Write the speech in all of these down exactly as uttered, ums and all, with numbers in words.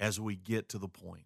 as we get to the point.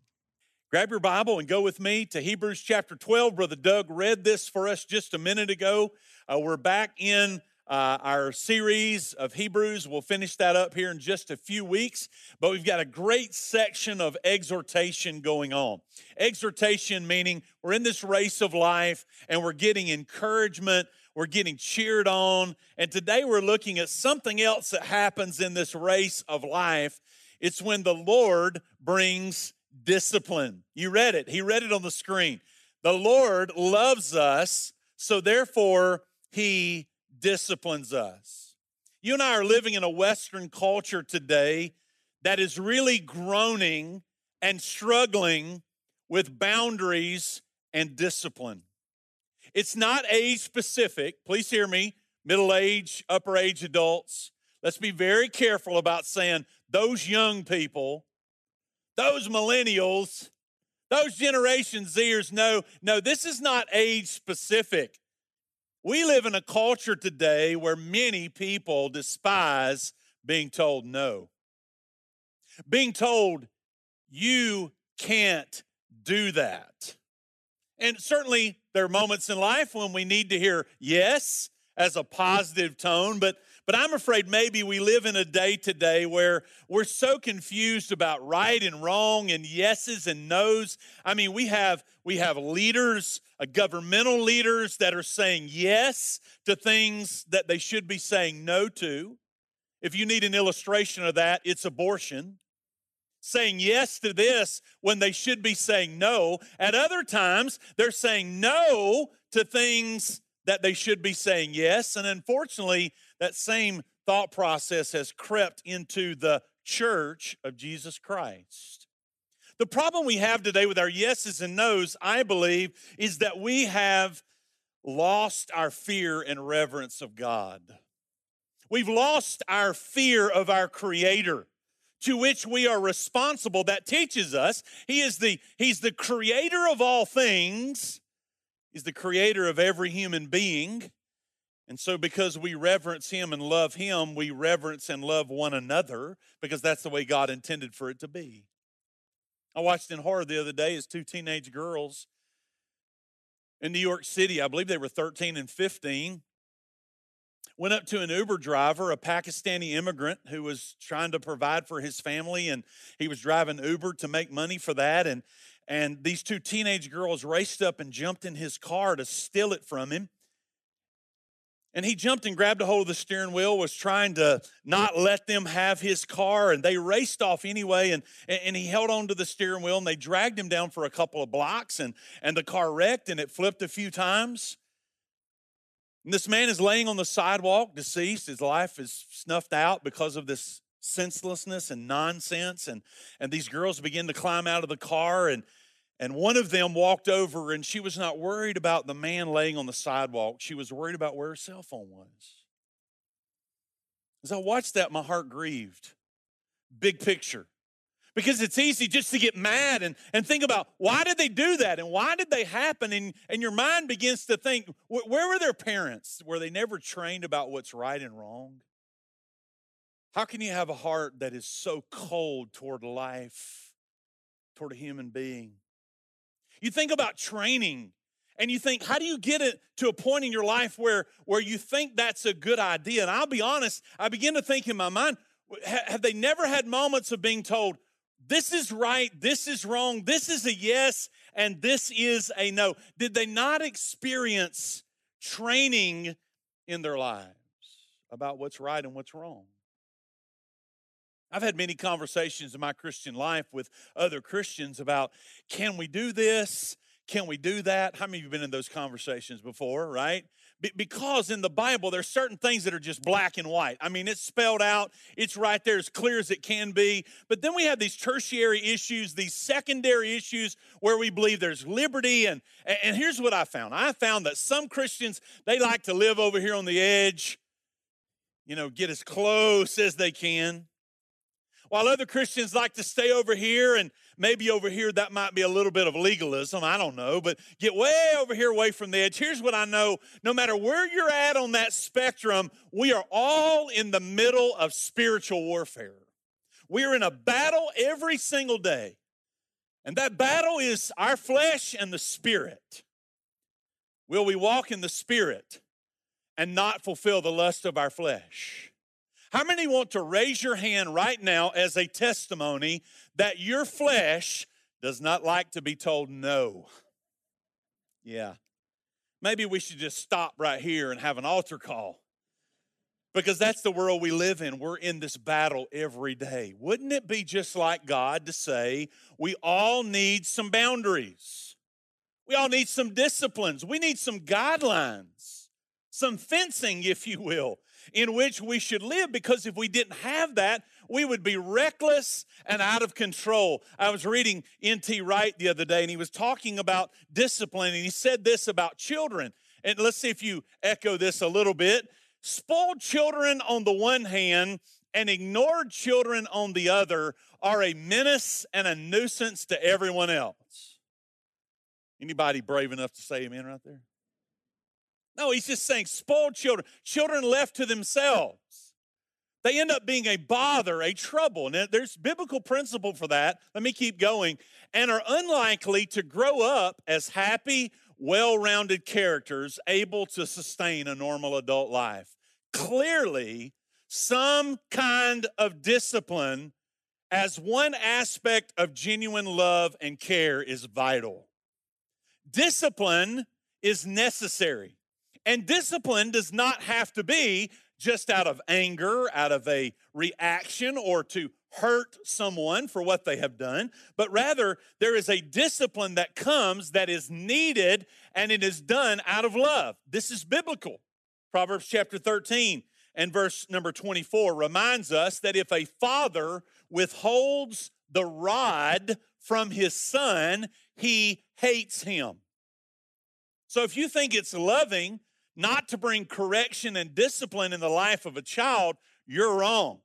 Grab your Bible and go with me to Hebrews chapter twelve. Brother Doug read this for us just a minute ago. Uh, we're back in uh, our series of Hebrews. We'll finish that up here in just a few weeks, but we've got a great section of exhortation going on. Exhortation meaning we're in this race of life and we're getting encouragement, we're getting cheered on, and today we're looking at something else that happens in this race of life. It's when the Lord brings discipline. You read it. He read it on the screen. The Lord loves us, so therefore He disciplines us. You and I are living in a Western culture today that is really groaning and struggling with boundaries and discipline. It's not age-specific. Please hear me. Middle age, upper age adults. Let's be very careful about saying those young people, those millennials, those Generation Zers. No, no, this is not age specific. We live in a culture today where many people despise being told no. Being told you can't do that. And certainly there are moments in life when we need to hear yes as a positive tone, but But I'm afraid maybe we live in a day today where we're so confused about right and wrong and yeses and nos. I mean, we have we have leaders, uh, governmental leaders that are saying yes to things that they should be saying no to. If you need an illustration of that, it's abortion. Saying yes to this when they should be saying no. At other times, they're saying no to things that they should be saying yes. And unfortunately, that same thought process has crept into the church of Jesus Christ. The problem we have today with our yeses and nos, I believe, is that we have lost our fear and reverence of God. We've lost our fear of our Creator, to which we are responsible. That teaches us He is the, He's the Creator of all things. He's the Creator of every human being. And so because we reverence Him and love Him, we reverence and love one another, because that's the way God intended for it to be. I watched in horror the other day as two teenage girls in New York City, I believe they were thirteen and fifteen, went up to an Uber driver, a Pakistani immigrant who was trying to provide for his family, and he was driving Uber to make money for that. And, and these two teenage girls raced up and jumped in his car to steal it from him. And he jumped and grabbed a hold of the steering wheel, was trying to not let them have his car, and they raced off anyway, and, and he held on to the steering wheel, and they dragged him down for a couple of blocks, and, and the car wrecked, and it flipped a few times. And this man is laying on the sidewalk, deceased. His life is snuffed out because of this senselessness and nonsense, and, and these girls begin to climb out of the car, and And one of them walked over, and she was not worried about the man laying on the sidewalk. She was worried about where her cell phone was. As I watched that, my heart grieved. Big picture. Because it's easy just to get mad and, and think about, why did they do that? And why did they happen? And, and your mind begins to think, wh- where were their parents? Were they never trained about what's right and wrong? How can you have a heart that is so cold toward life, toward a human being? You think about training, and you think, how do you get it to a point in your life where, where you think that's a good idea? And I'll be honest, I begin to think in my mind, have they never had moments of being told, this is right, this is wrong, this is a yes, and this is a no? Did they not experience training in their lives about what's right and what's wrong? I've had many conversations in my Christian life with other Christians about, can we do this? Can we do that? How many of you have been in those conversations before, right? Because in the Bible, there's certain things that are just black and white. I mean, it's spelled out. It's right there as clear as it can be. But then we have these tertiary issues, these secondary issues where we believe there's liberty. And, and here's what I found. I found that some Christians, they like to live over here on the edge, you know, get as close as they can. While other Christians like to stay over here, and maybe over here that might be a little bit of legalism, I don't know, but get way over here, away from the edge. Here's what I know, no matter where you're at on that spectrum, we are all in the middle of spiritual warfare. We are in a battle every single day, and that battle is our flesh and the spirit. Will we walk in the spirit and not fulfill the lust of our flesh? How many want to raise your hand right now as a testimony that your flesh does not like to be told no? Yeah. Maybe we should just stop right here and have an altar call, because that's the world we live in. We're in this battle every day. Wouldn't it be just like God to say, we all need some boundaries. We all need some disciplines. We need some guidelines, some fencing, if you will, in which we should live, because if we didn't have that, we would be reckless and out of control. I was reading N T Wright the other day, and he was talking about discipline, and he said this about children. And let's see if you echo this a little bit. Spoiled children on the one hand and ignored children on the other are a menace and a nuisance to everyone else. Anybody brave enough to say amen right there? No, he's just saying spoiled children, children left to themselves, they end up being a bother, a trouble. And there's biblical principle for that. Let me keep going. And are unlikely to grow up as happy, well-rounded characters able to sustain a normal adult life. Clearly, some kind of discipline as one aspect of genuine love and care is vital. Discipline is necessary. And discipline does not have to be just out of anger, out of a reaction, or to hurt someone for what they have done, but rather there is a discipline that comes that is needed, and it is done out of love. This is biblical. Proverbs chapter thirteen and verse number twenty-four reminds us that if a father withholds the rod from his son, he hates him. So if you think it's loving not to bring correction and discipline in the life of a child, you're wrong.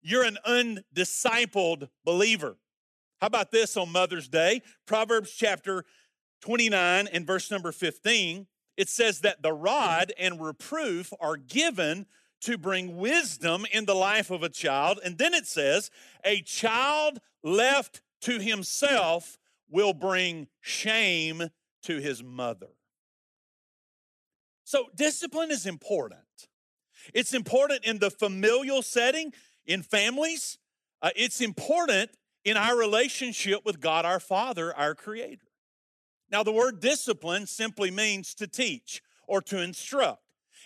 You're an undiscipled believer. How about this on Mother's Day? Proverbs chapter twenty-nine and verse number fifteen, it says that the rod and reproof are given to bring wisdom in the life of a child. And then it says, a child left to himself will bring shame to his mother. So discipline is important. It's important in the familial setting, in families. Uh, it's important in our relationship with God our Father, our Creator. Now, the word discipline simply means to teach or to instruct.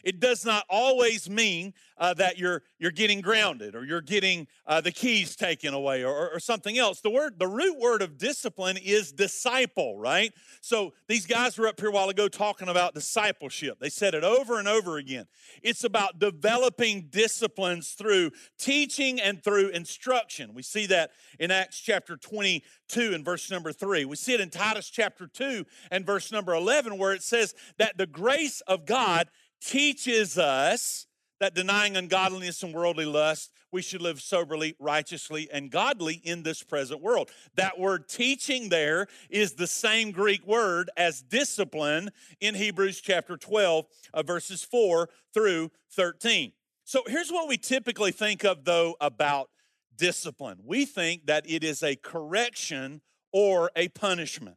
It does not always mean uh, that you're, you're getting grounded or you're getting uh, the keys taken away or, or something else. The word, the root word of discipline is disciple, right? So these guys were up here a while ago talking about discipleship. They said it over and over again. It's about developing disciplines through teaching and through instruction. We see that in Acts chapter twenty-two and verse number three. We see it in Titus chapter two and verse number eleven, where it says that the grace of God teaches us that denying ungodliness and worldly lust, we should live soberly, righteously, and godly in this present world. That word teaching there is the same Greek word as discipline in Hebrews chapter twelve, uh, verses four through thirteen. So here's what we typically think of, though, about discipline. We think that it is a correction or a punishment.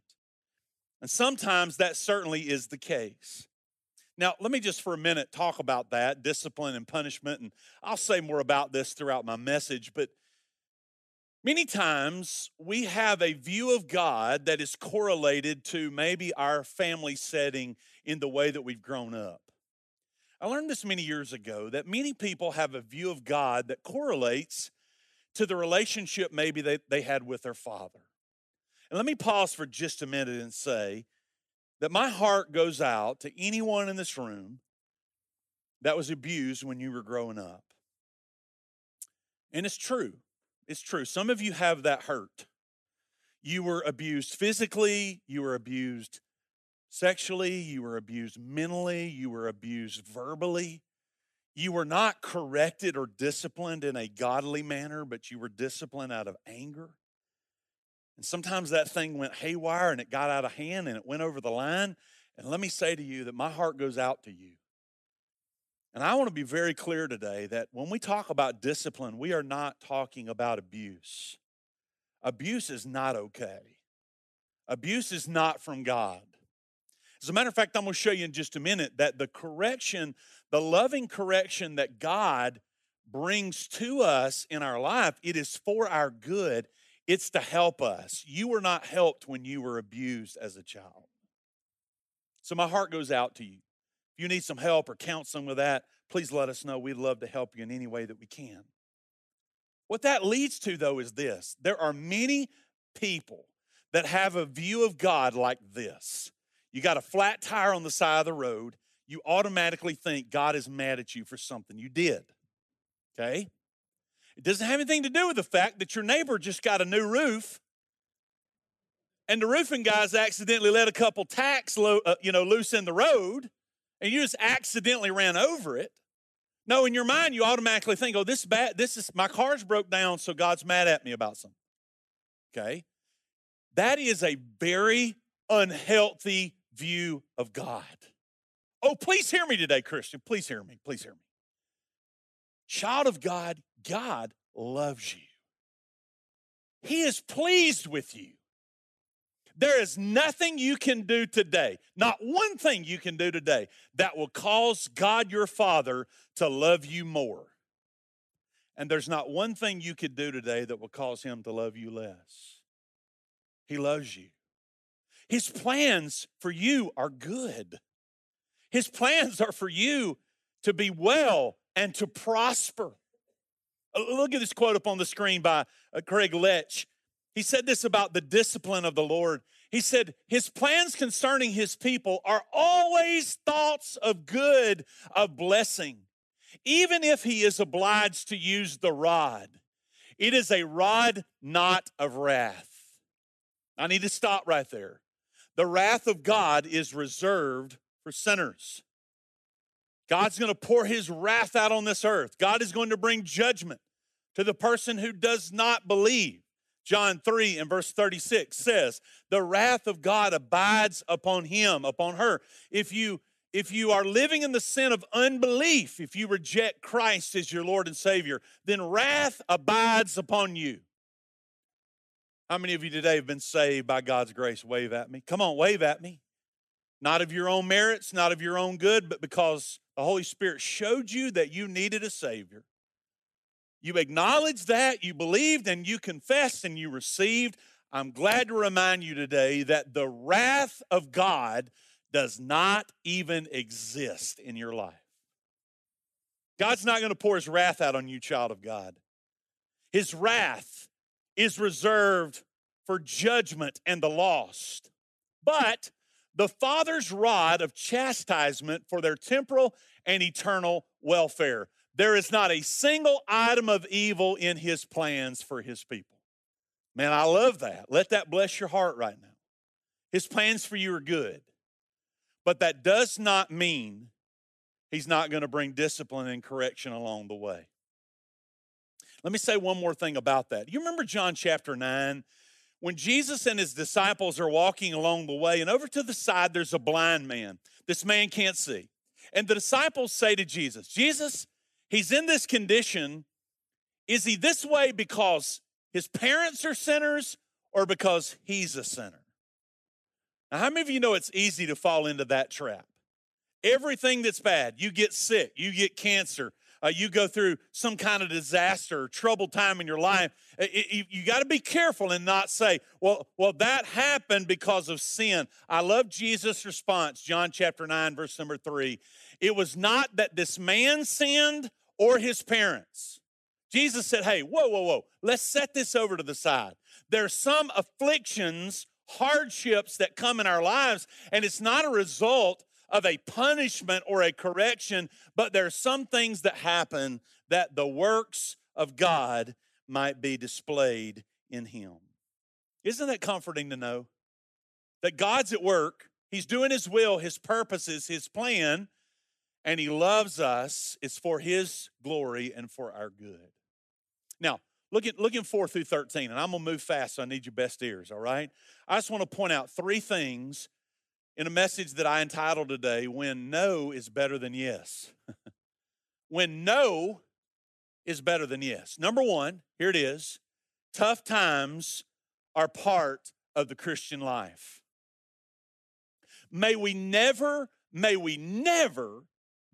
And sometimes that certainly is the case. Now, let me just for a minute talk about that, discipline and punishment, and I'll say more about this throughout my message, but many times we have a view of God that is correlated to maybe our family setting in the way that we've grown up. I learned this many years ago, that many people have a view of God that correlates to the relationship maybe they, they had with their father. And let me pause for just a minute and say, that my heart goes out to anyone in this room that was abused when you were growing up. And it's true. It's true. Some of you have that hurt. You were abused physically. You were abused sexually. You were abused mentally. You were abused verbally. You were not corrected or disciplined in a godly manner, but you were disciplined out of anger. And sometimes that thing went haywire and it got out of hand and it went over the line. And let me say to you that my heart goes out to you. And I want to be very clear today that when we talk about discipline, we are not talking about abuse. Abuse is not okay. Abuse is not from God. As a matter of fact, I'm going to show you in just a minute that the correction, the loving correction that God brings to us in our life, it is for our good. It's to help us. You were not helped when you were abused as a child. So my heart goes out to you. If you need some help or counseling with that, please let us know. We'd love to help you in any way that we can. What that leads to, though, is this. There are many people that have a view of God like this. You got a flat tire on the side of the road. You automatically think God is mad at you for something you did, okay? It doesn't have anything to do with the fact that your neighbor just got a new roof and the roofing guys accidentally let a couple tacks lo- uh, you know, loose in the road. And you just accidentally ran over it. No, in your mind, you automatically think, oh, this is bad. This is, my car's broke down, so God's mad at me about something. Okay? That is a very unhealthy view of God. Oh, please hear me today, Christian. Please hear me. Please hear me. Child of God, God loves you. He is pleased with you. There is nothing you can do today, not one thing you can do today, that will cause God your Father to love you more. And there's not one thing you could do today that will cause him to love you less. He loves you. His plans for you are good. His plans are for you to be well and to prosper. Look at this quote up on the screen by Craig Lech. He said this about the discipline of the Lord. He said, his plans concerning his people are always thoughts of good, of blessing, even if he is obliged to use the rod. It is a rod not of wrath. I need to stop right there. The wrath of God is reserved for sinners. God's going to pour his wrath out on this earth. God is going to bring judgment to the person who does not believe. John three and verse thirty-six says, the wrath of God abides upon him, upon her. If you, if you are living in the sin of unbelief, if you reject Christ as your Lord and Savior, then wrath abides upon you. How many of you today have been saved by God's grace? Wave at me. Come on, wave at me. Not of your own merits, not of your own good, but because the Holy Spirit showed you that you needed a Savior. You acknowledged that, you believed, and you confessed, and you received. I'm glad to remind you today that the wrath of God does not even exist in your life. God's not going to pour his wrath out on you, child of God. His wrath is reserved for judgment and the lost. But the Father's rod of chastisement for their temporal and eternal welfare. There is not a single item of evil in his plans for his people. Man, I love that. Let that bless your heart right now. His plans for you are good. But that does not mean he's not going to bring discipline and correction along the way. Let me say one more thing about that. You remember John chapter nine? When Jesus and his disciples are walking along the way, and over to the side there's a blind man. This man can't see. And the disciples say to Jesus, Jesus, he's in this condition. Is he this way because his parents are sinners or because he's a sinner? Now, how many of you know it's easy to fall into that trap? Everything that's bad, you get sick, you get cancer, uh, you go through some kind of disaster or troubled time in your life. It, it, you got to be careful and not say, well, well, that happened because of sin. I love Jesus' response, John chapter nine, verse number three. It was not that this man sinned or his parents. Jesus said, hey, whoa, whoa, whoa, let's set this over to the side. There are some afflictions, hardships that come in our lives, and it's not a result of a punishment or a correction, but there are some things that happen that the works of God might be displayed in him. Isn't that comforting to know? That God's at work, he's doing his will, his purposes, his plan, and he loves us. It's for his glory and for our good. Now, look at, look in four through thirteen, and I'm going to move fast, so I need your best ears, all right? I just want to point out three things in a message that I entitled today, When No is Better Than Yes. When no is better than yes. Number one, here it is, tough times are part of the Christian life. May we never, may we never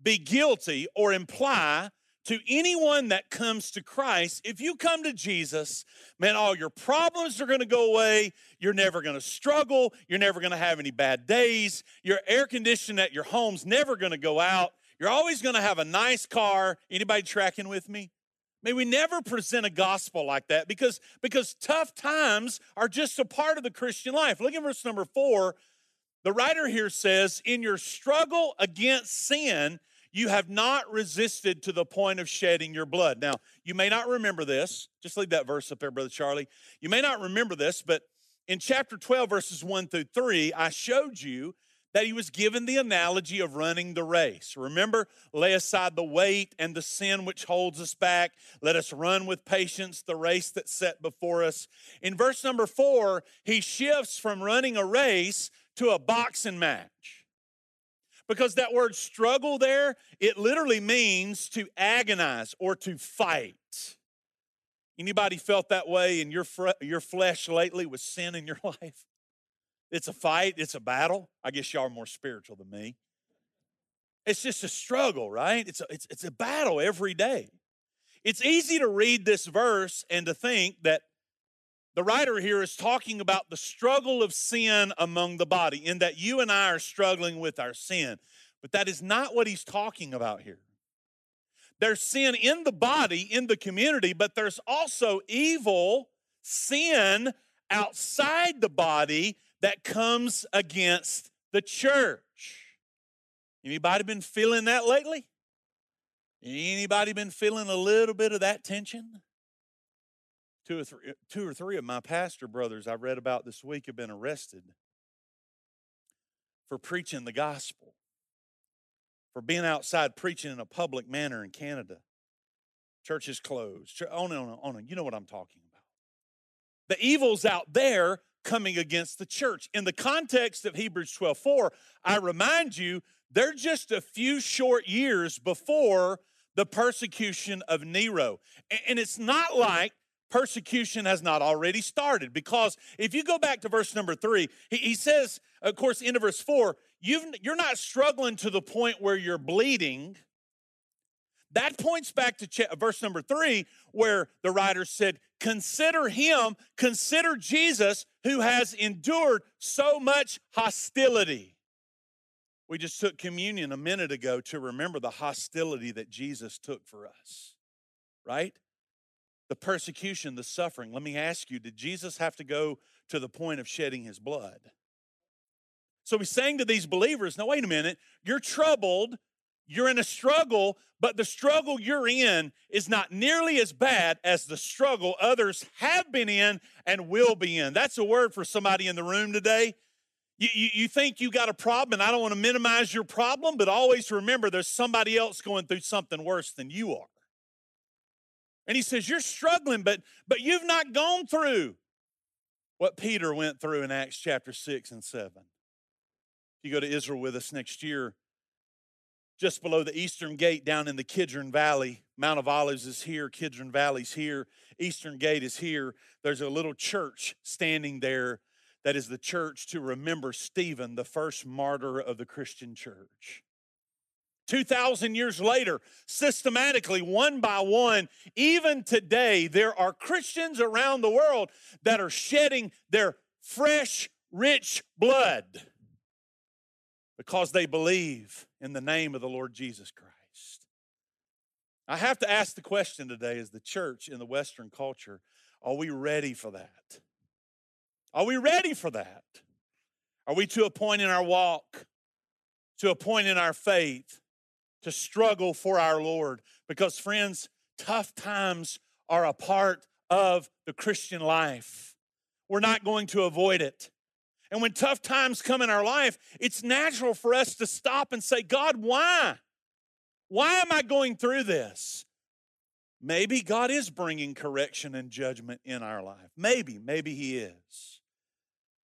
be guilty or imply to anyone that comes to Christ, if you come to Jesus, man, all your problems are going to go away. You're never going to struggle. You're never going to have any bad days. Your air conditioning at your home's never going to go out. You're always going to have a nice car. Anybody tracking with me? May we never present a gospel like that because, because tough times are just a part of the Christian life. Look at verse number four. The writer here says, in your struggle against sin, you have not resisted to the point of shedding your blood. Now, you may not remember this. Just leave that verse up there, Brother Charlie. You may not remember this, but in chapter twelve, verses one through three, I showed you that he was given the analogy of running the race. Remember, lay aside the weight and the sin which holds us back. Let us run with patience the race that's set before us. In verse number four, he shifts from running a race to a boxing match. Because that word struggle there, it literally means to agonize or to fight. Anybody felt that way in your your flesh lately with sin in your life? It's a fight. It's a battle. I guess y'all are more spiritual than me. It's just a struggle, right? It's a, it's, it's a battle every day. It's easy to read this verse and to think that the writer here is talking about the struggle of sin among the body, in that you and I are struggling with our sin. But that is not what he's talking about here. There's sin in the body, in the community, but there's also evil sin outside the body that comes against the church. Anybody been feeling that lately? Anybody been feeling a little bit of that tension? Two or, three, two or three of my pastor brothers I read about this week have been arrested for preaching the gospel, for being outside preaching in a public manner in Canada. Churches closed, on and on and on. You know what I'm talking about. The evil's out there coming against the church. In the context of Hebrews twelve four, I remind you, they're just a few short years before the persecution of Nero. And it's not like persecution has not already started, because if you go back to verse number three, he, he says, of course, into verse four, you've, you're not struggling to the point where you're bleeding. That points back to ch- verse number three, where the writer said, consider him, consider Jesus, who has endured so much hostility. We just took communion a minute ago to remember the hostility that Jesus took for us, right? The persecution, the suffering. Let me ask you, did Jesus have to go to the point of shedding his blood? So he's saying to these believers, now wait a minute, you're troubled, you're in a struggle, but the struggle you're in is not nearly as bad as the struggle others have been in and will be in. That's a word for somebody in the room today. You, you, you think you got a problem, and I don't want to minimize your problem, but always remember there's somebody else going through something worse than you are. And he says, you're struggling, but, but you've not gone through what Peter went through in Acts chapter six and seven. If you go to Israel with us next year, just below the eastern gate down in the Kidron Valley, Mount of Olives is here, Kidron Valley's here, eastern gate is here. There's a little church standing there that is the church to remember Stephen, the first martyr of the Christian church. two thousand years later, systematically, one by one, even today, there are Christians around the world that are shedding their fresh, rich blood because they believe in the name of the Lord Jesus Christ. I have to ask the question today, is the church in the Western culture, are we ready for that? Are we ready for that? Are we to a point in our walk to a point in our faith to struggle for our Lord. Because, friends, tough times are a part of the Christian life. We're not going to avoid it. And when tough times come in our life, it's natural for us to stop and say, God, why? Why am I going through this? Maybe God is bringing correction and judgment in our life. Maybe, maybe he is.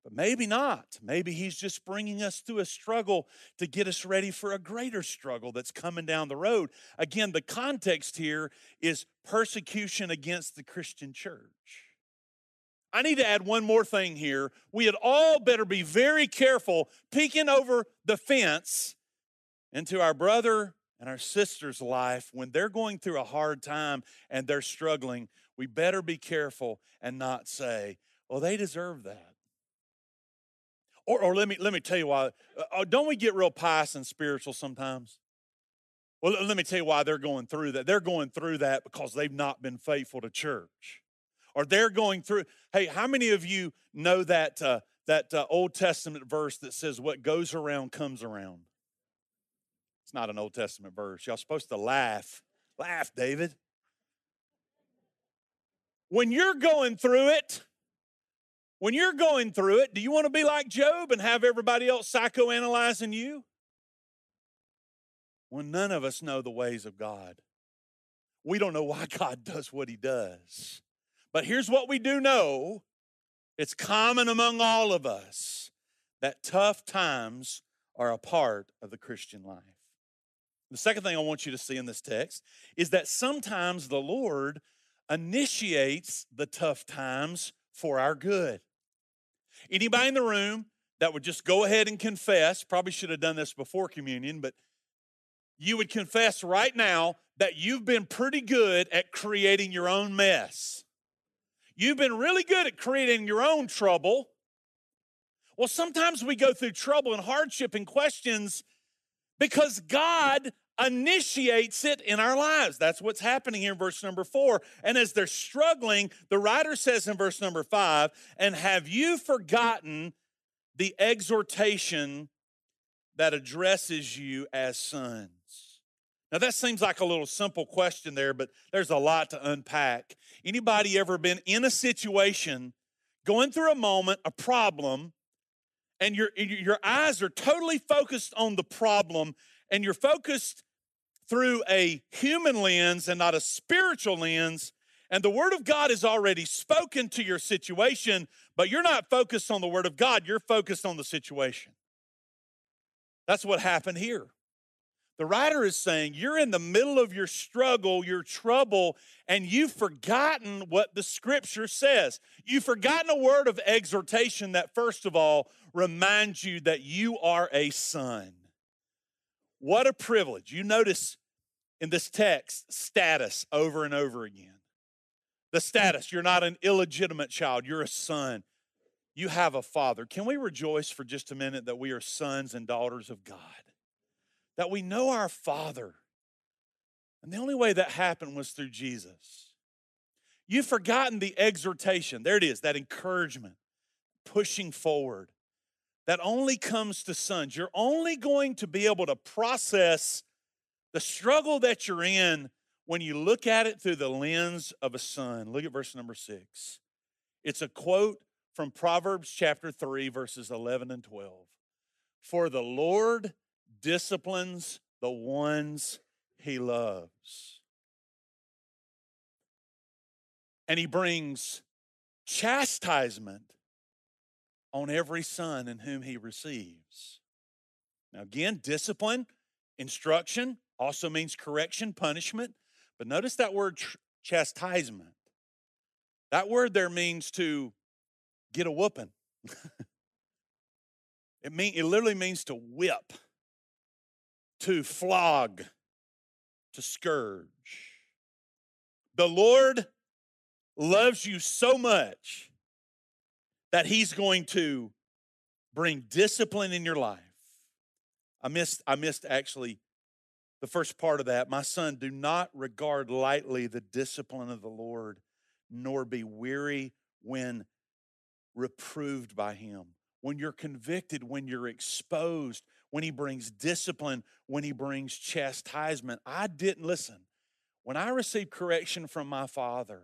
But maybe not. Maybe he's just bringing us through a struggle to get us ready for a greater struggle that's coming down the road. Again, the context here is persecution against the Christian church. I need to add one more thing here. We had all better be very careful peeking over the fence into our brother and our sister's life when they're going through a hard time and they're struggling. We better be careful and not say, well, they deserve that. Or, or let me let me tell you why. Uh, don't we get real pious and spiritual sometimes? Well, let me tell you why they're going through that. They're going through that because they've not been faithful to church, or they're going through. Hey, how many of you know that uh, that uh, Old Testament verse that says, "What goes around comes around"? It's not an Old Testament verse. Y'all supposed to laugh, laugh, David. When you're going through it. When you're going through it, do you want to be like Job and have everybody else psychoanalyzing you? Well, none of us know the ways of God. We don't know why God does what he does. But here's what we do know. It's common among all of us that tough times are a part of the Christian life. The second thing I want you to see in this text is that sometimes the Lord initiates the tough times for our good. Anybody in the room that would just go ahead and confess, probably should have done this before communion, but you would confess right now that you've been pretty good at creating your own mess. You've been really good at creating your own trouble. Well, sometimes we go through trouble and hardship and questions because God initiates it in our lives. That's what's happening here in verse number four. And as they're struggling, the writer says in verse number five, and have you forgotten the exhortation that addresses you as sons? Now that seems like a little simple question there, but there's a lot to unpack. Anybody ever been in a situation, going through a moment, a problem, and your, your eyes are totally focused on the problem, and you're focused through a human lens and not a spiritual lens, and the Word of God is already spoken to your situation, but you're not focused on the Word of God, you're focused on the situation. That's what happened here. The writer is saying you're in the middle of your struggle, your trouble, and you've forgotten what the Scripture says. You've forgotten a word of exhortation that, first of all, reminds you that you are a son. What a privilege. You notice in this text, status over and over again. The status, you're not an illegitimate child, you're a son. You have a father. Can we rejoice for just a minute that we are sons and daughters of God? That we know our Father. And the only way that happened was through Jesus. You've forgotten the exhortation. There it is, that encouragement, pushing forward. That only comes to sons. You're only going to be able to process the struggle that you're in when you look at it through the lens of a son. Look at verse number six. It's a quote from Proverbs chapter three, verses eleven and twelve. For the Lord disciplines the ones he loves, and he brings chastisement on every son in whom he receives. Now again, discipline, instruction, also means correction, punishment. But notice that word chastisement. That word there means to get a whooping. It mean, it literally means to whip, to flog, to scourge. The Lord loves you so much that he's going to bring discipline in your life. I missed, I missed actually the first part of that. My son, do not regard lightly the discipline of the Lord, nor be weary when reproved by him. when you're convicted, when you're exposed, when he brings discipline, when he brings chastisement. I didn't, listen, when I received correction from my father,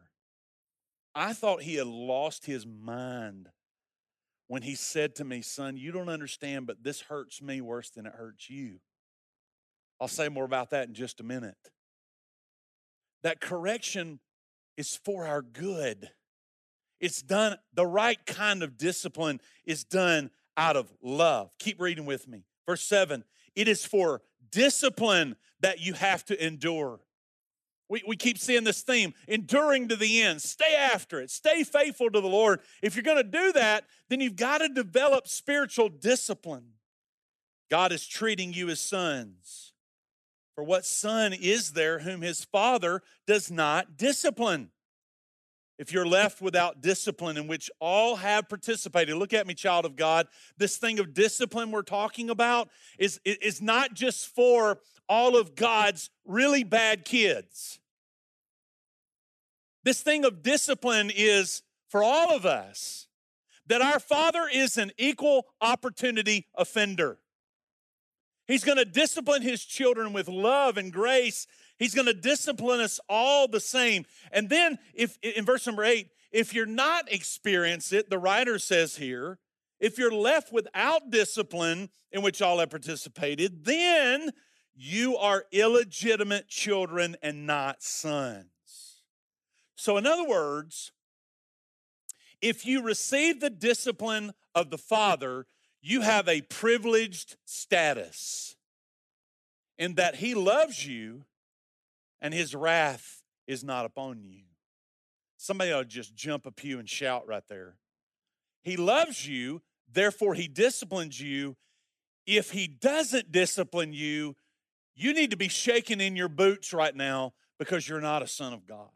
I thought he had lost his mind when he said to me, son, you don't understand, but this hurts me worse than it hurts you. I'll say more about that in just a minute. That correction is for our good. It's done, the right kind of discipline is done out of love. Keep reading with me. Verse seven, it is for discipline that you have to endure. We, we keep seeing this theme, enduring to the end. Stay after it. Stay faithful to the Lord. If you're going to do that, then you've got to develop spiritual discipline. God is treating you as sons. For what son is there whom his father does not discipline? If you're left without discipline in which all have participated, look at me, child of God, this thing of discipline we're talking about is, is not just for all of God's really bad kids. This thing of discipline is for all of us, that our Father is an equal opportunity offender. He's going to discipline his children with love and grace. He's going to discipline us all the same. And then if in verse number eight, if you're not experienced it, the writer says here, if you're left without discipline in which all have participated, then you are illegitimate children and not sons. So in other words, if you receive the discipline of the Father, you have a privileged status in that he loves you and his wrath is not upon you. Somebody ought to just jump a pew and shout right there. He loves you, therefore he disciplines you. If he doesn't discipline you, you need to be shaken in your boots right now because you're not a son of God.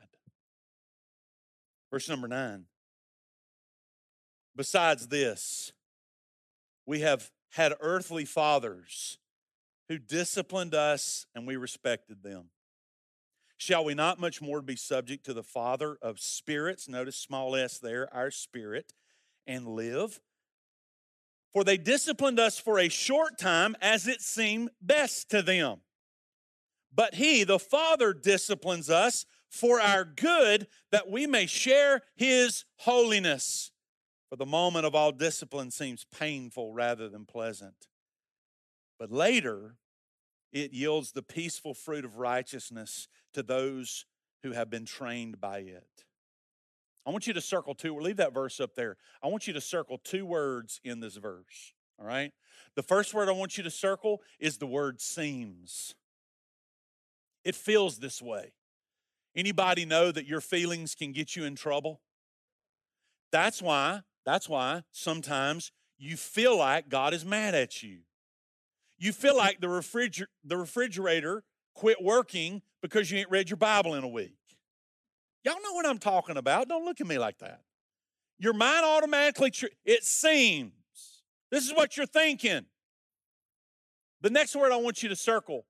Verse number nine. Besides this, we have had earthly fathers who disciplined us and we respected them. Shall we not much more be subject to the Father of spirits, notice small s there, our spirit, and live? For they disciplined us for a short time as it seemed best to them. But he, the Father, disciplines us for our good that we may share his holiness. For the moment of all discipline seems painful rather than pleasant. But later, it yields the peaceful fruit of righteousness to those who have been trained by it. I want you to circle two, leave that verse up there. I want you to circle two words in this verse, all right? The first word I want you to circle is the word seems. It feels this way. Anybody know that your feelings can get you in trouble? That's why That's why sometimes you feel like God is mad at you. You feel like the refriger- the refrigerator quit working because you ain't read your Bible in a week. Y'all know what I'm talking about. Don't look at me like that. Your mind automatically, tr- it seems. This is what you're thinking. The next word I want you to circle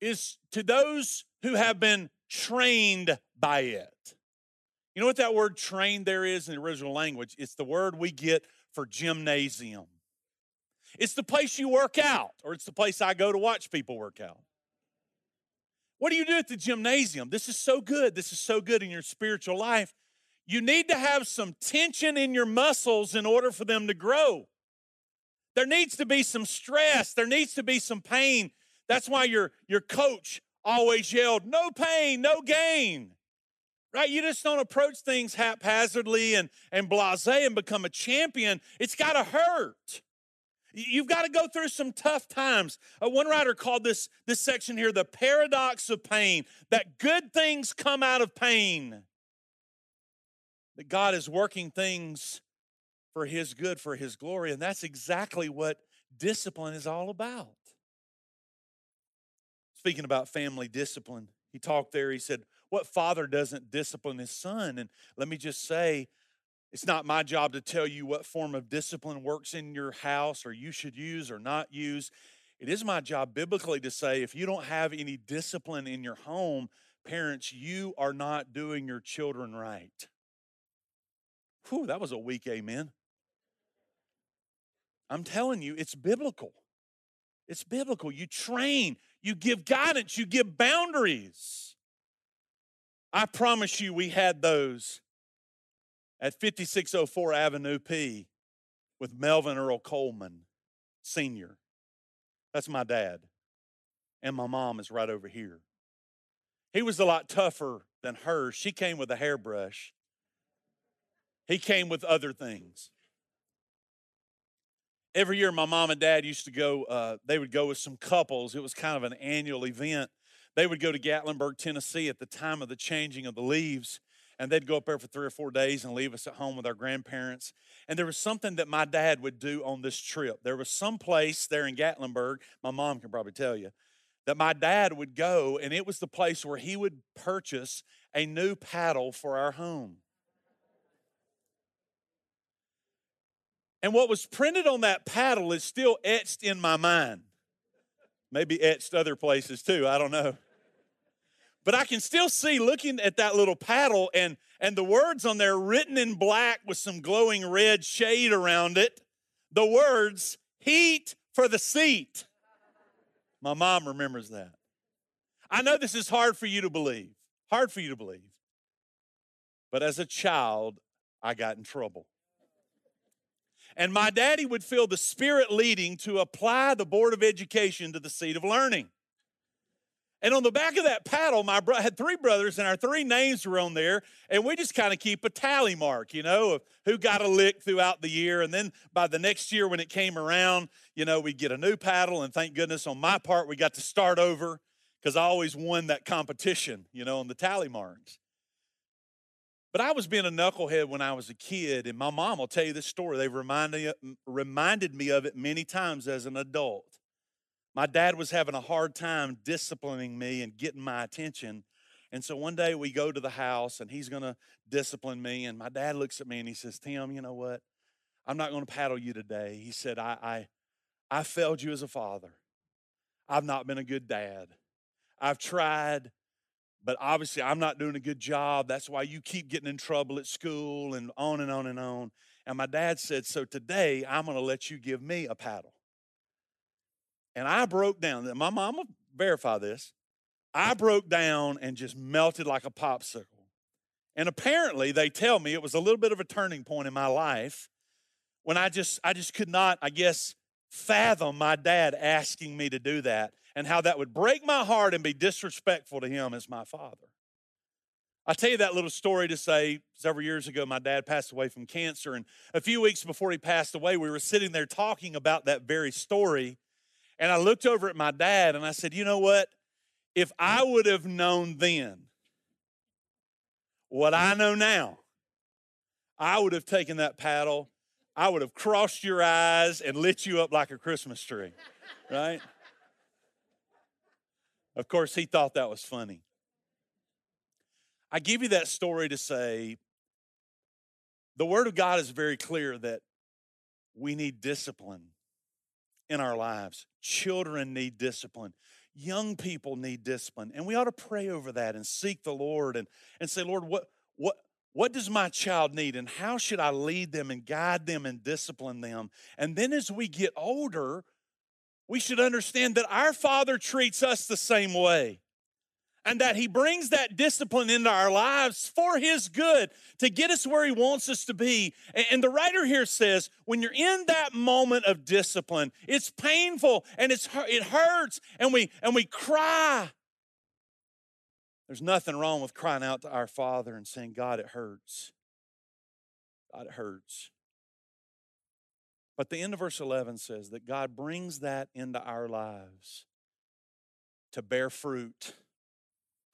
is to those who have been trained by it. You know what that word trained there is in the original language? It's the word we get for gymnasium. It's the place you work out, or it's the place I go to watch people work out. What do you do at the gymnasium? This is so good. This is so good in your spiritual life. You need to have some tension in your muscles in order for them to grow. There needs to be some stress. There needs to be some pain. That's why your, your coach always yelled, no pain, no gain. Right? You just don't approach things haphazardly and, and blasé and become a champion. It's got to hurt. You've got to go through some tough times. Uh, one writer called this, this section here the paradox of pain, that good things come out of pain, that God is working things for his good, for his glory, and that's exactly what discipline is all about. Speaking about family discipline, he talked there, he said, what father doesn't discipline his son? And let me just say, it's not my job to tell you what form of discipline works in your house or you should use or not use. It is my job biblically to say, if you don't have any discipline in your home, parents, you are not doing your children right. Whew, that was a weak amen. I'm telling you, it's biblical. It's biblical. You train, you give guidance, you give boundaries. I promise you we had those at fifty-six oh four Avenue P with Melvin Earl Coleman, Senior That's my dad. And my mom is right over here. He was a lot tougher than her. She came with a hairbrush. He came with other things. Every year, my mom and dad used to go, uh, they would go with some couples. It was kind of an annual event. They would go to Gatlinburg, Tennessee at the time of the changing of the leaves, and they'd go up there for three or four days and leave us at home with our grandparents. And there was something that my dad would do on this trip. There was some place there in Gatlinburg, my mom can probably tell you, that my dad would go, and it was the place where he would purchase a new paddle for our home. And what was printed on that paddle is still etched in my mind. Maybe etched other places too, I don't know. But I can still see looking at that little paddle and, and the words on there written in black with some glowing red shade around it. The words, heat for the seat. My mom remembers that. I know this is hard for you to believe, hard for you to believe. But as a child, I got in trouble. And my daddy would feel the Spirit leading to apply the Board of Education to the seat of learning. And on the back of that paddle, my bro- I had three brothers, and our three names were on there, and we just kind of keep a tally mark, you know, of who got a lick throughout the year. And then by the next year when it came around, you know, we'd get a new paddle, and thank goodness on my part we got to start over because I always won that competition, you know, on the tally marks. But I was being a knucklehead when I was a kid, and my mom will tell you this story. They've reminded, reminded me of it many times as an adult. My dad was having a hard time disciplining me and getting my attention. And so one day we go to the house, and he's going to discipline me. And my dad looks at me, and he says, Tim, you know what? I'm not going to paddle you today. He said, I, I I failed you as a father. I've not been a good dad. I've tried, but obviously I'm not doing a good job. That's why you keep getting in trouble at school and on and on and on. And my dad said, so today I'm going to let you give me a paddle. And I broke down. My mom will verify this. I broke down and just melted like a popsicle. And apparently, they tell me it was a little bit of a turning point in my life when I just, I just could not, I guess, fathom my dad asking me to do that and how that would break my heart and be disrespectful to him as my father. I tell you that little story to say several years ago, my dad passed away from cancer. And a few weeks before he passed away, we were sitting there talking about that very story. And I looked over at my dad, and I said, you know what? If I would have known then what I know now, I would have taken that paddle, I would have crossed your eyes and lit you up like a Christmas tree, right? Of course, he thought that was funny. I give you that story to say the Word of God is very clear that we need discipline in our lives. Children need discipline. Young people need discipline. And we ought to pray over that and seek the Lord and, and say, Lord, what, what, what does my child need? And how should I lead them and guide them and discipline them? And then as we get older, we should understand that our Father treats us the same way and that He brings that discipline into our lives for His good, to get us where He wants us to be. And the writer here says, when you're in that moment of discipline, it's painful and it's it hurts, and we and we cry. There's nothing wrong with crying out to our Father and saying, God, it hurts. God, it hurts. But the end of verse eleven says that God brings that into our lives to bear fruit.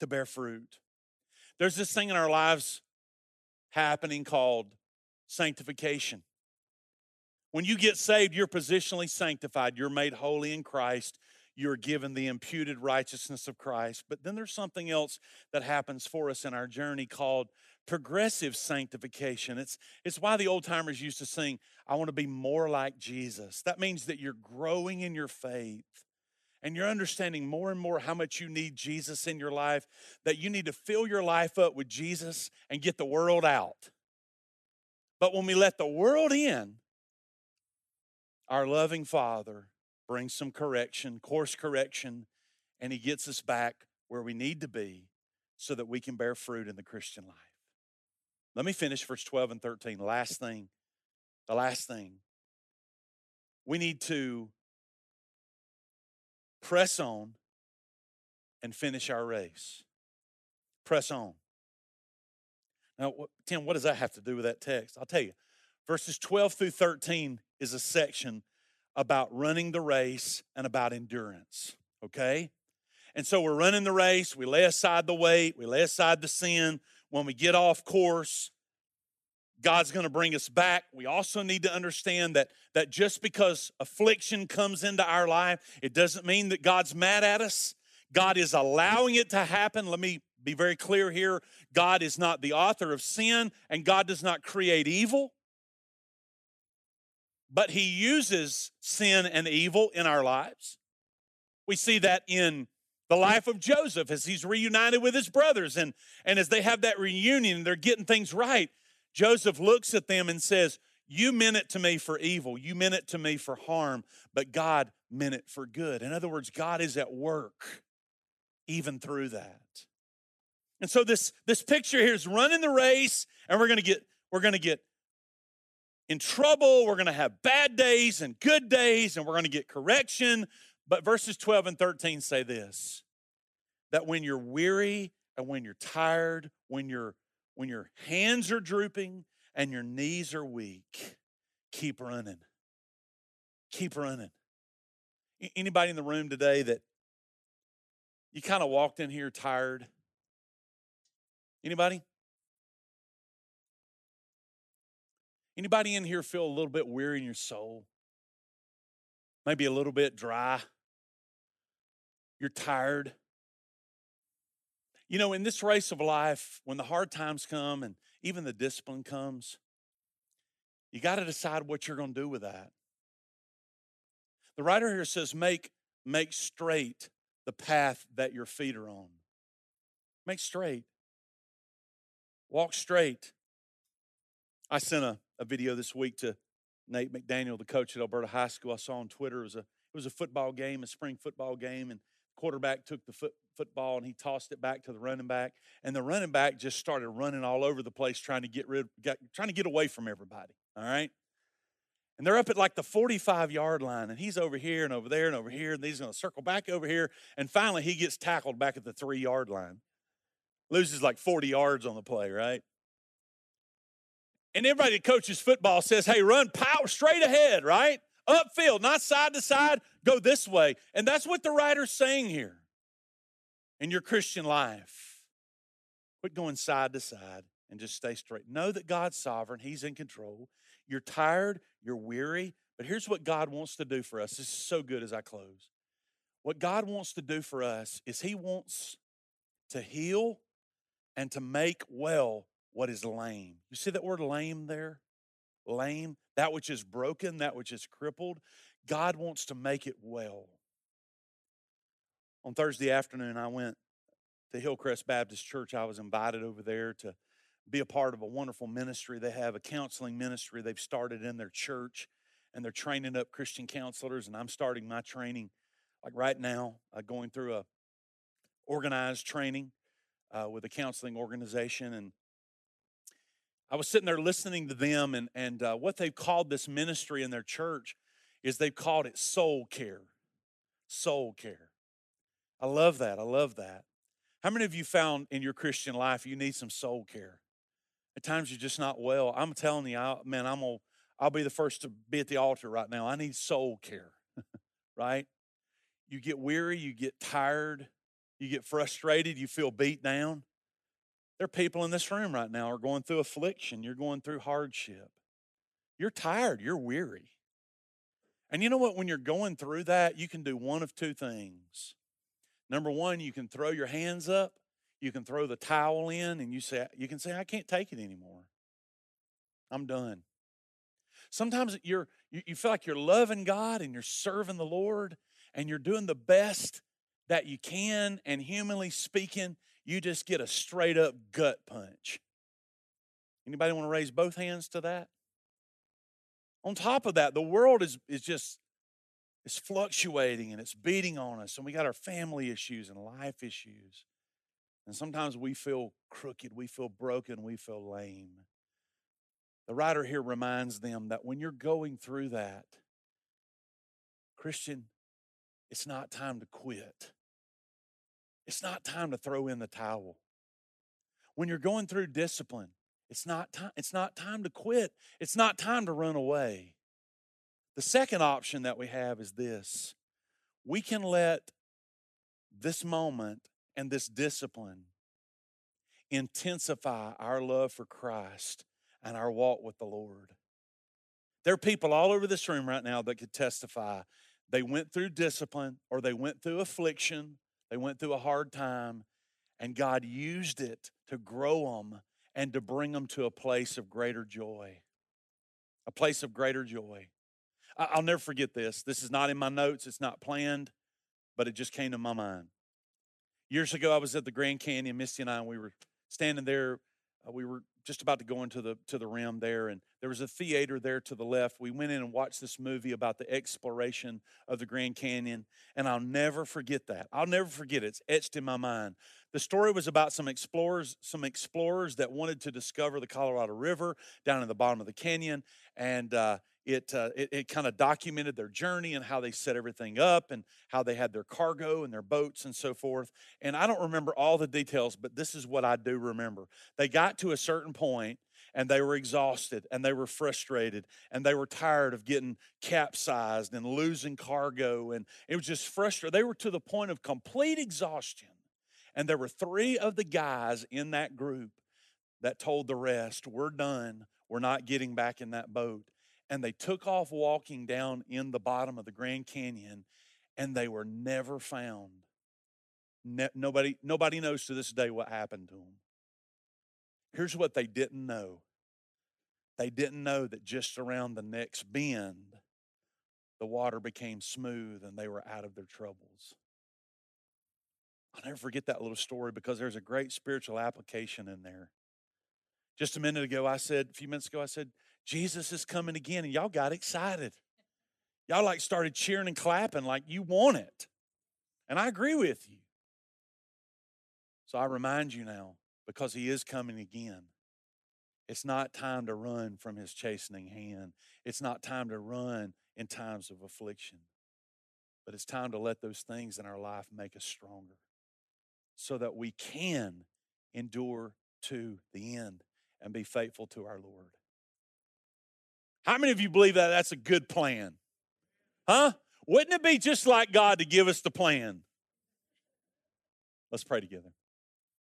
to bear fruit. There's this thing in our lives happening called sanctification. When you get saved, you're positionally sanctified. You're made holy in Christ. You're given the imputed righteousness of Christ. But then there's something else that happens for us in our journey called progressive sanctification. It's, it's why the old-timers used to sing, I want to be more like Jesus. That means that you're growing in your faith. And you're understanding more and more how much you need Jesus in your life, that you need to fill your life up with Jesus and get the world out. But when we let the world in, our loving Father brings some correction, course correction, and he gets us back where we need to be so that we can bear fruit in the Christian life. Let me finish verse twelve and thirteen. Last thing, the last thing. We need to press on and finish our race. Press on. Now, Tim, what does that have to do with that text? I'll tell you. Verses twelve through thirteen is a section about running the race and about endurance, okay? And so we're running the race. We lay aside the weight. We lay aside the sin. When we get off course, God's going to bring us back. We also need to understand that, that just because affliction comes into our life, it doesn't mean that God's mad at us. God is allowing it to happen. Let me be very clear here. God is not the author of sin, and God does not create evil. But he uses sin and evil in our lives. We see that in the life of Joseph as he's reunited with his brothers. And, and as they have that reunion, they're getting things right. Joseph looks at them and says, you meant it to me for evil. You meant it to me for harm, but God meant it for good. In other words, God is at work even through that. And so this, this picture here is running the race, and we're going to get we're going to get in trouble. We're going to have bad days and good days, and we're going to get correction. But verses twelve and thirteen say this, that when you're weary and when you're tired, when you're When your hands are drooping and your knees are weak, keep running. Keep running. Anybody in the room today that you kind of walked in here tired? Anybody? Anybody in here feel a little bit weary in your soul? Maybe a little bit dry? You're tired? You know, in this race of life, when the hard times come and even the discipline comes, you got to decide what you're going to do with that. The writer here says, make, make straight the path that your feet are on. Make straight. Walk straight. I sent a, a video this week to Nate McDaniel, the coach at Alberta High School. I saw on Twitter, it was a, it was a football game, a spring football game, and quarterback took the foot, football and he tossed it back to the running back, and the running back just started running all over the place trying to get rid got, trying to get away from everybody, all right? And they're up at like the forty-five yard line, and he's over here and over there and over here, and he's going to circle back over here, and finally he gets tackled back at the three yard line. Loses like forty yards on the play, right? And everybody that coaches football says, hey, run power straight ahead, right? Upfield, not side to side, go this way. And that's what the writer's saying here. In your Christian life, quit going side to side and just stay straight. Know that God's sovereign. He's in control. You're tired. You're weary. But here's what God wants to do for us. This is so good as I close. What God wants to do for us is he wants to heal and to make well what is lame. You see that word lame there? Lame. That which is broken, that which is crippled. God wants to make it well. On Thursday afternoon, I went to Hillcrest Baptist Church. I was invited over there to be a part of a wonderful ministry. They have a counseling ministry they've started in their church, and they're training up Christian counselors, and I'm starting my training like right now, uh, going through a organized training uh, with a counseling organization. And I was sitting there listening to them, and, and uh, what they've called this ministry in their church is they've called it soul care, soul care. I love that. I love that. How many of you found in your Christian life you need some soul care? At times you're just not well. I'm telling you, I, man, I'm gonna, I'll be the first to be at the altar right now. I need soul care, right? You get weary, you get tired, you get frustrated, you feel beat down. There are people in this room right now who are going through affliction. You're going through hardship. You're tired. You're weary. And you know what? When you're going through that, you can do one of two things. Number one, you can throw your hands up, you can throw the towel in, and you say, you can say, I can't take it anymore. I'm done. Sometimes you're you, you feel like you're loving God and you're serving the Lord and you're doing the best that you can, and humanly speaking, you just get a straight up gut punch. Anybody want to raise both hands to that? On top of that, the world is, is just, it's fluctuating and it's beating on us. And we got our family issues and life issues. And sometimes we feel crooked, we feel broken, we feel lame. The writer here reminds them that when you're going through that, Christian, it's not time to quit. It's not time to throw in the towel. When you're going through discipline, it's not time, it's not time to quit. It's not time to run away. The second option that we have is this. We can let this moment and this discipline intensify our love for Christ and our walk with the Lord. There are people all over this room right now that could testify. They went through discipline, or they went through affliction, they went through a hard time, and God used it to grow them and to bring them to a place of greater joy. A place of greater joy. I'll never forget this. This is not in my notes. It's not planned, but it just came to my mind. Years ago, I was at the Grand Canyon. Misty and I, and we were standing there. Uh, we were just about to go into the to the rim there, and there was a theater there to the left. We went in and watched this movie about the exploration of the Grand Canyon, and I'll never forget that. I'll never forget it. It's etched in my mind. The story was about some explorers, some explorers that wanted to discover the Colorado River down in the bottom of the canyon, and uh, It, uh, it it kind of documented their journey and how they set everything up and how they had their cargo and their boats and so forth. And I don't remember all the details, but this is what I do remember. They got to a certain point, and they were exhausted, and they were frustrated, and they were tired of getting capsized and losing cargo. And it was just frustrating. They were to the point of complete exhaustion. And there were three of the guys in that group that told the rest, "We're done. We're not getting back in that boat." And they took off walking down in the bottom of the Grand Canyon, and they were never found. Ne- nobody, nobody knows to this day what happened to them. Here's what they didn't know. They didn't know that just around the next bend, the water became smooth and they were out of their troubles. I'll never forget that little story because there's a great spiritual application in there. Just a minute ago, I said, a few minutes ago, I said, Jesus is coming again, and y'all got excited. Y'all like started cheering and clapping like you want it. And I agree with you. So I remind you now, because he is coming again, it's not time to run from his chastening hand. It's not time to run in times of affliction. But it's time to let those things in our life make us stronger so that we can endure to the end and be faithful to our Lord. How many of you believe that that's a good plan? Huh? Wouldn't it be just like God to give us the plan? Let's pray together.